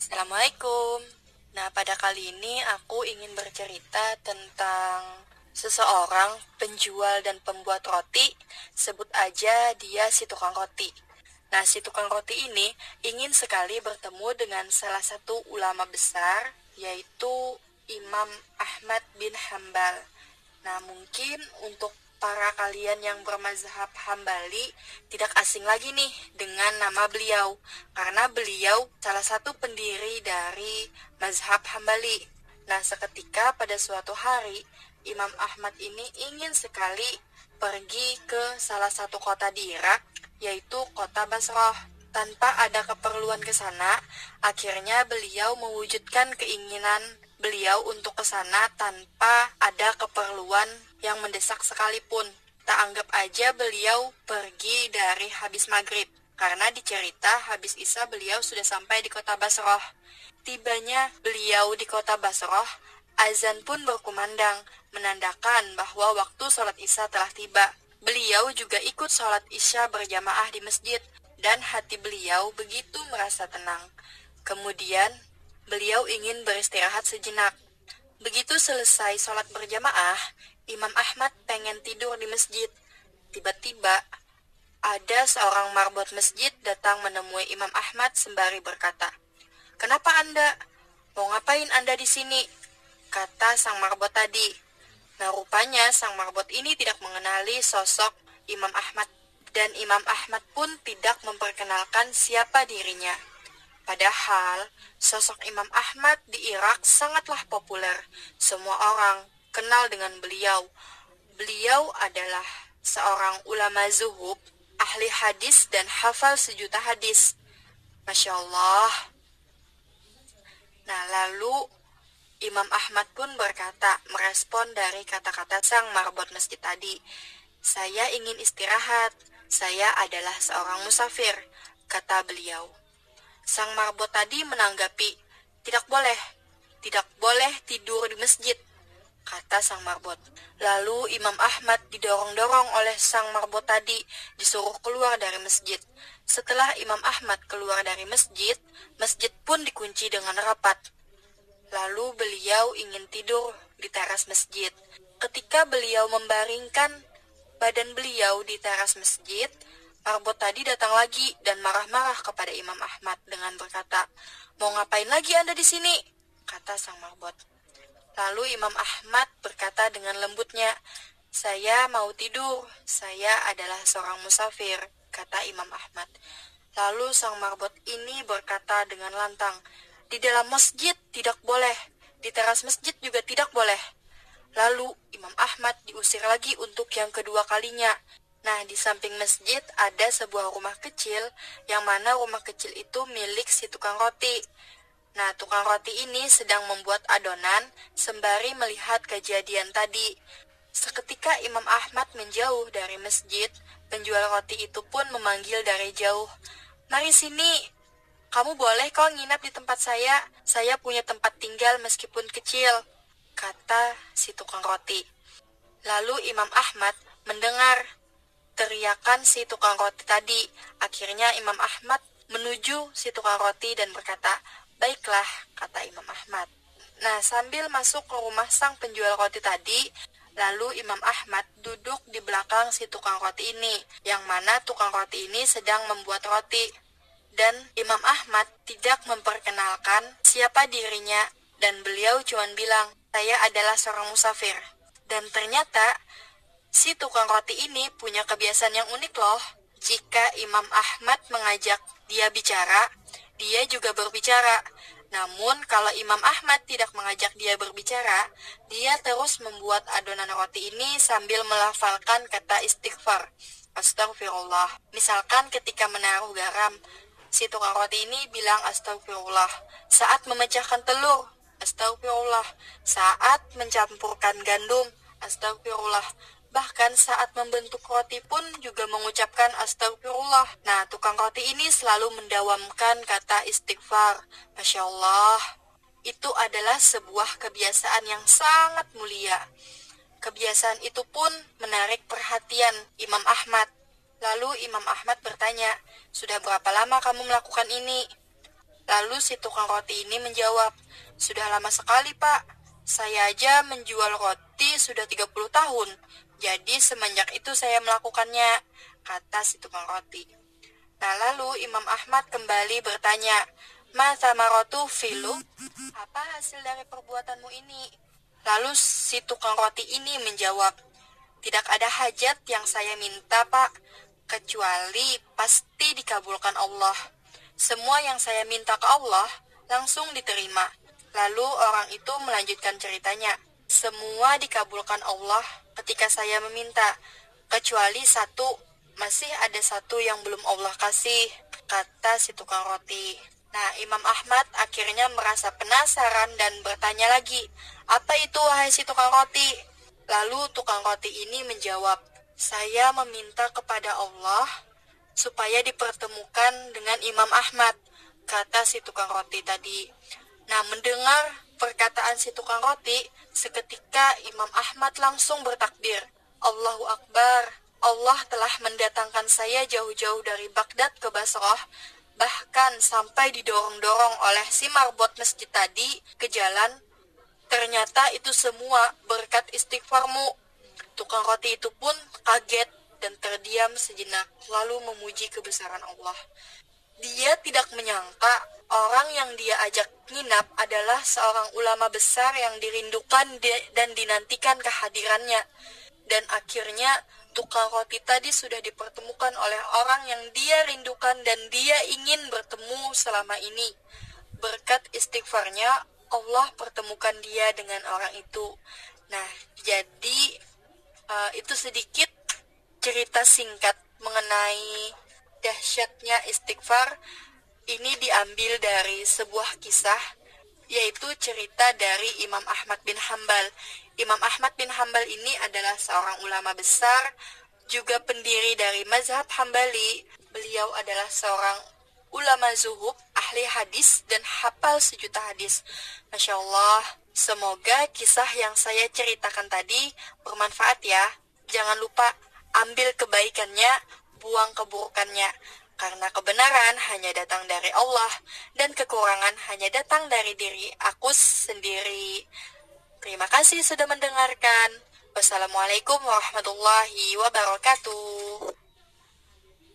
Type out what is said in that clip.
Assalamualaikum. Nah, pada kali ini aku ingin bercerita tentang seseorang penjual dan pembuat roti, sebut aja dia si tukang roti. Nah, si tukang roti ini ingin sekali bertemu dengan salah satu ulama besar, yaitu Imam Ahmad bin Hambal. Nah, mungkin untuk para kalian yang bermazhab Hambali tidak asing lagi nih dengan nama beliau, karena beliau salah satu pendiri dari mazhab Hambali. Nah, seketika pada suatu hari, Imam Ahmad ini ingin sekali pergi ke salah satu kota di Irak, yaitu kota Basrah. Tanpa ada keperluan ke sana, akhirnya beliau mewujudkan keinginan beliau untuk ke sana tanpa ada keperluan yang mendesak sekalipun. Tak anggap aja beliau pergi dari habis maghrib, karena dicerita habis isya beliau sudah sampai di kota Basrah. Tibanya beliau di kota Basrah, azan pun berkumandang, menandakan bahwa waktu sholat isya telah tiba. Beliau juga ikut sholat isya berjamaah di masjid, dan hati beliau begitu merasa tenang. Kemudian, beliau ingin beristirahat sejenak. Begitu selesai sholat berjamaah, Imam Ahmad pengen tidur di masjid. Tiba-tiba, ada seorang marbot masjid datang menemui Imam Ahmad sembari berkata, "Kenapa Anda? Mau ngapain Anda di sini?" kata sang marbot tadi. Nah, rupanya sang marbot ini tidak mengenali sosok Imam Ahmad, dan Imam Ahmad pun tidak memperkenalkan siapa dirinya. Padahal, sosok Imam Ahmad di Irak sangatlah populer. Semua orang kenal dengan beliau. Beliau adalah seorang ulama zuhud, ahli hadis, dan hafal sejuta hadis. Masya Allah. Nah, lalu Imam Ahmad pun berkata, merespon dari kata-kata sang marbot masjid tadi, "Saya ingin istirahat. Saya adalah seorang musafir," kata beliau. Sang marbot tadi menanggapi, "Tidak boleh tidur di masjid," kata sang marbot. Lalu Imam Ahmad didorong-dorong oleh sang marbot tadi, disuruh keluar dari masjid. Setelah Imam Ahmad keluar dari masjid, masjid pun dikunci dengan rapat. Lalu beliau ingin tidur di teras masjid. Ketika beliau membaringkan badan beliau di teras masjid, marbot tadi datang lagi dan marah-marah kepada Imam Ahmad dengan berkata, "Mau ngapain lagi Anda di sini?" kata sang marbot. Lalu Imam Ahmad berkata dengan lembutnya, "Saya mau tidur, saya adalah seorang musafir," kata Imam Ahmad. Lalu sang marbot ini berkata dengan lantang, "Di dalam masjid tidak boleh, di teras masjid juga tidak boleh." Lalu Imam Ahmad diusir lagi untuk yang kedua kalinya. Nah, di samping masjid ada sebuah rumah kecil, yang mana rumah kecil itu milik si tukang roti. Nah, tukang roti ini sedang membuat adonan sembari melihat kejadian tadi. Seketika Imam Ahmad menjauh dari masjid, penjual roti itu pun memanggil dari jauh, "Mari sini, kamu boleh kok nginap di tempat saya punya tempat tinggal meskipun kecil," kata si tukang roti. Lalu Imam Ahmad mendengar teriakan si tukang roti tadi. Akhirnya Imam Ahmad menuju si tukang roti dan berkata, "Baiklah," kata Imam Ahmad. Nah, sambil masuk ke rumah sang penjual roti tadi, lalu Imam Ahmad duduk di belakang si tukang roti ini, yang mana tukang roti ini sedang membuat roti. Dan Imam Ahmad tidak memperkenalkan siapa dirinya, dan beliau cuma bilang, "Saya adalah seorang musafir." Dan ternyata si tukang roti ini punya kebiasaan yang unik loh. Jika Imam Ahmad mengajak dia bicara, dia juga berbicara. Namun kalau Imam Ahmad tidak mengajak dia berbicara, dia terus membuat adonan roti ini sambil melafalkan kata istighfar, astagfirullah. Misalkan ketika menaruh garam, si tukang roti ini bilang astagfirullah. Saat memecahkan telur, astagfirullah. Saat mencampurkan gandum, astagfirullah. Bahkan saat membentuk roti pun juga mengucapkan astagfirullah. Nah, tukang roti ini selalu mendawamkan kata istighfar. Masya Allah. Itu adalah sebuah kebiasaan yang sangat mulia. Kebiasaan itu pun menarik perhatian Imam Ahmad. Lalu Imam Ahmad bertanya, "Sudah berapa lama kamu melakukan ini?" Lalu si tukang roti ini menjawab, "Sudah lama sekali, Pak. Saya aja menjual roti sudah 30 tahun. Jadi semenjak itu saya melakukannya," kata si tukang roti. Nah, lalu Imam Ahmad kembali bertanya, "Ma samaratu filu? Apa hasil dari perbuatanmu ini?" Lalu si tukang roti ini menjawab, "Tidak ada hajat yang saya minta, Pak, kecuali pasti dikabulkan Allah. Semua yang saya minta ke Allah langsung diterima." Lalu orang itu melanjutkan ceritanya, "Semua dikabulkan Allah ketika saya meminta, kecuali satu, masih ada satu yang belum Allah kasih," kata si tukang roti. Nah, Imam Ahmad akhirnya merasa penasaran dan bertanya lagi, "Apa itu, wahai si tukang roti?" Lalu tukang roti ini menjawab, "Saya meminta kepada Allah supaya dipertemukan dengan Imam Ahmad," kata si tukang roti tadi. Nah, mendengar perkataan si tukang roti, seketika Imam Ahmad langsung bertakbir, "Allahu Akbar, Allah telah mendatangkan saya jauh-jauh dari Baghdad ke Basrah, bahkan sampai didorong-dorong oleh si marbot masjid tadi ke jalan. Ternyata itu semua berkat istighfarmu." Tukang roti itu pun kaget dan terdiam sejenak, lalu memuji kebesaran Allah. Dia tidak menyangka orang yang dia ajak nginap adalah seorang ulama besar yang dirindukan dan dinantikan kehadirannya. Dan akhirnya tukang roti tadi sudah dipertemukan oleh orang yang dia rindukan dan dia ingin bertemu selama ini. Berkat istighfarnya, Allah pertemukan dia dengan orang itu. Nah, jadi itu sedikit cerita singkat mengenai dahsyatnya istighfar. Ini diambil dari sebuah kisah, yaitu cerita dari Imam Ahmad bin Hambal. Imam Ahmad bin Hambal ini adalah seorang ulama besar, juga pendiri dari mazhab Hambali. Beliau adalah seorang ulama zuhud, ahli hadis, dan hafal sejuta hadis. Masya Allah, semoga kisah yang saya ceritakan tadi bermanfaat ya. Jangan lupa ambil kebaikannya, buang keburukannya. Karena kebenaran hanya datang dari Allah, dan kekurangan hanya datang dari diri aku sendiri. Terima kasih sudah mendengarkan. Wassalamualaikum warahmatullahi wabarakatuh.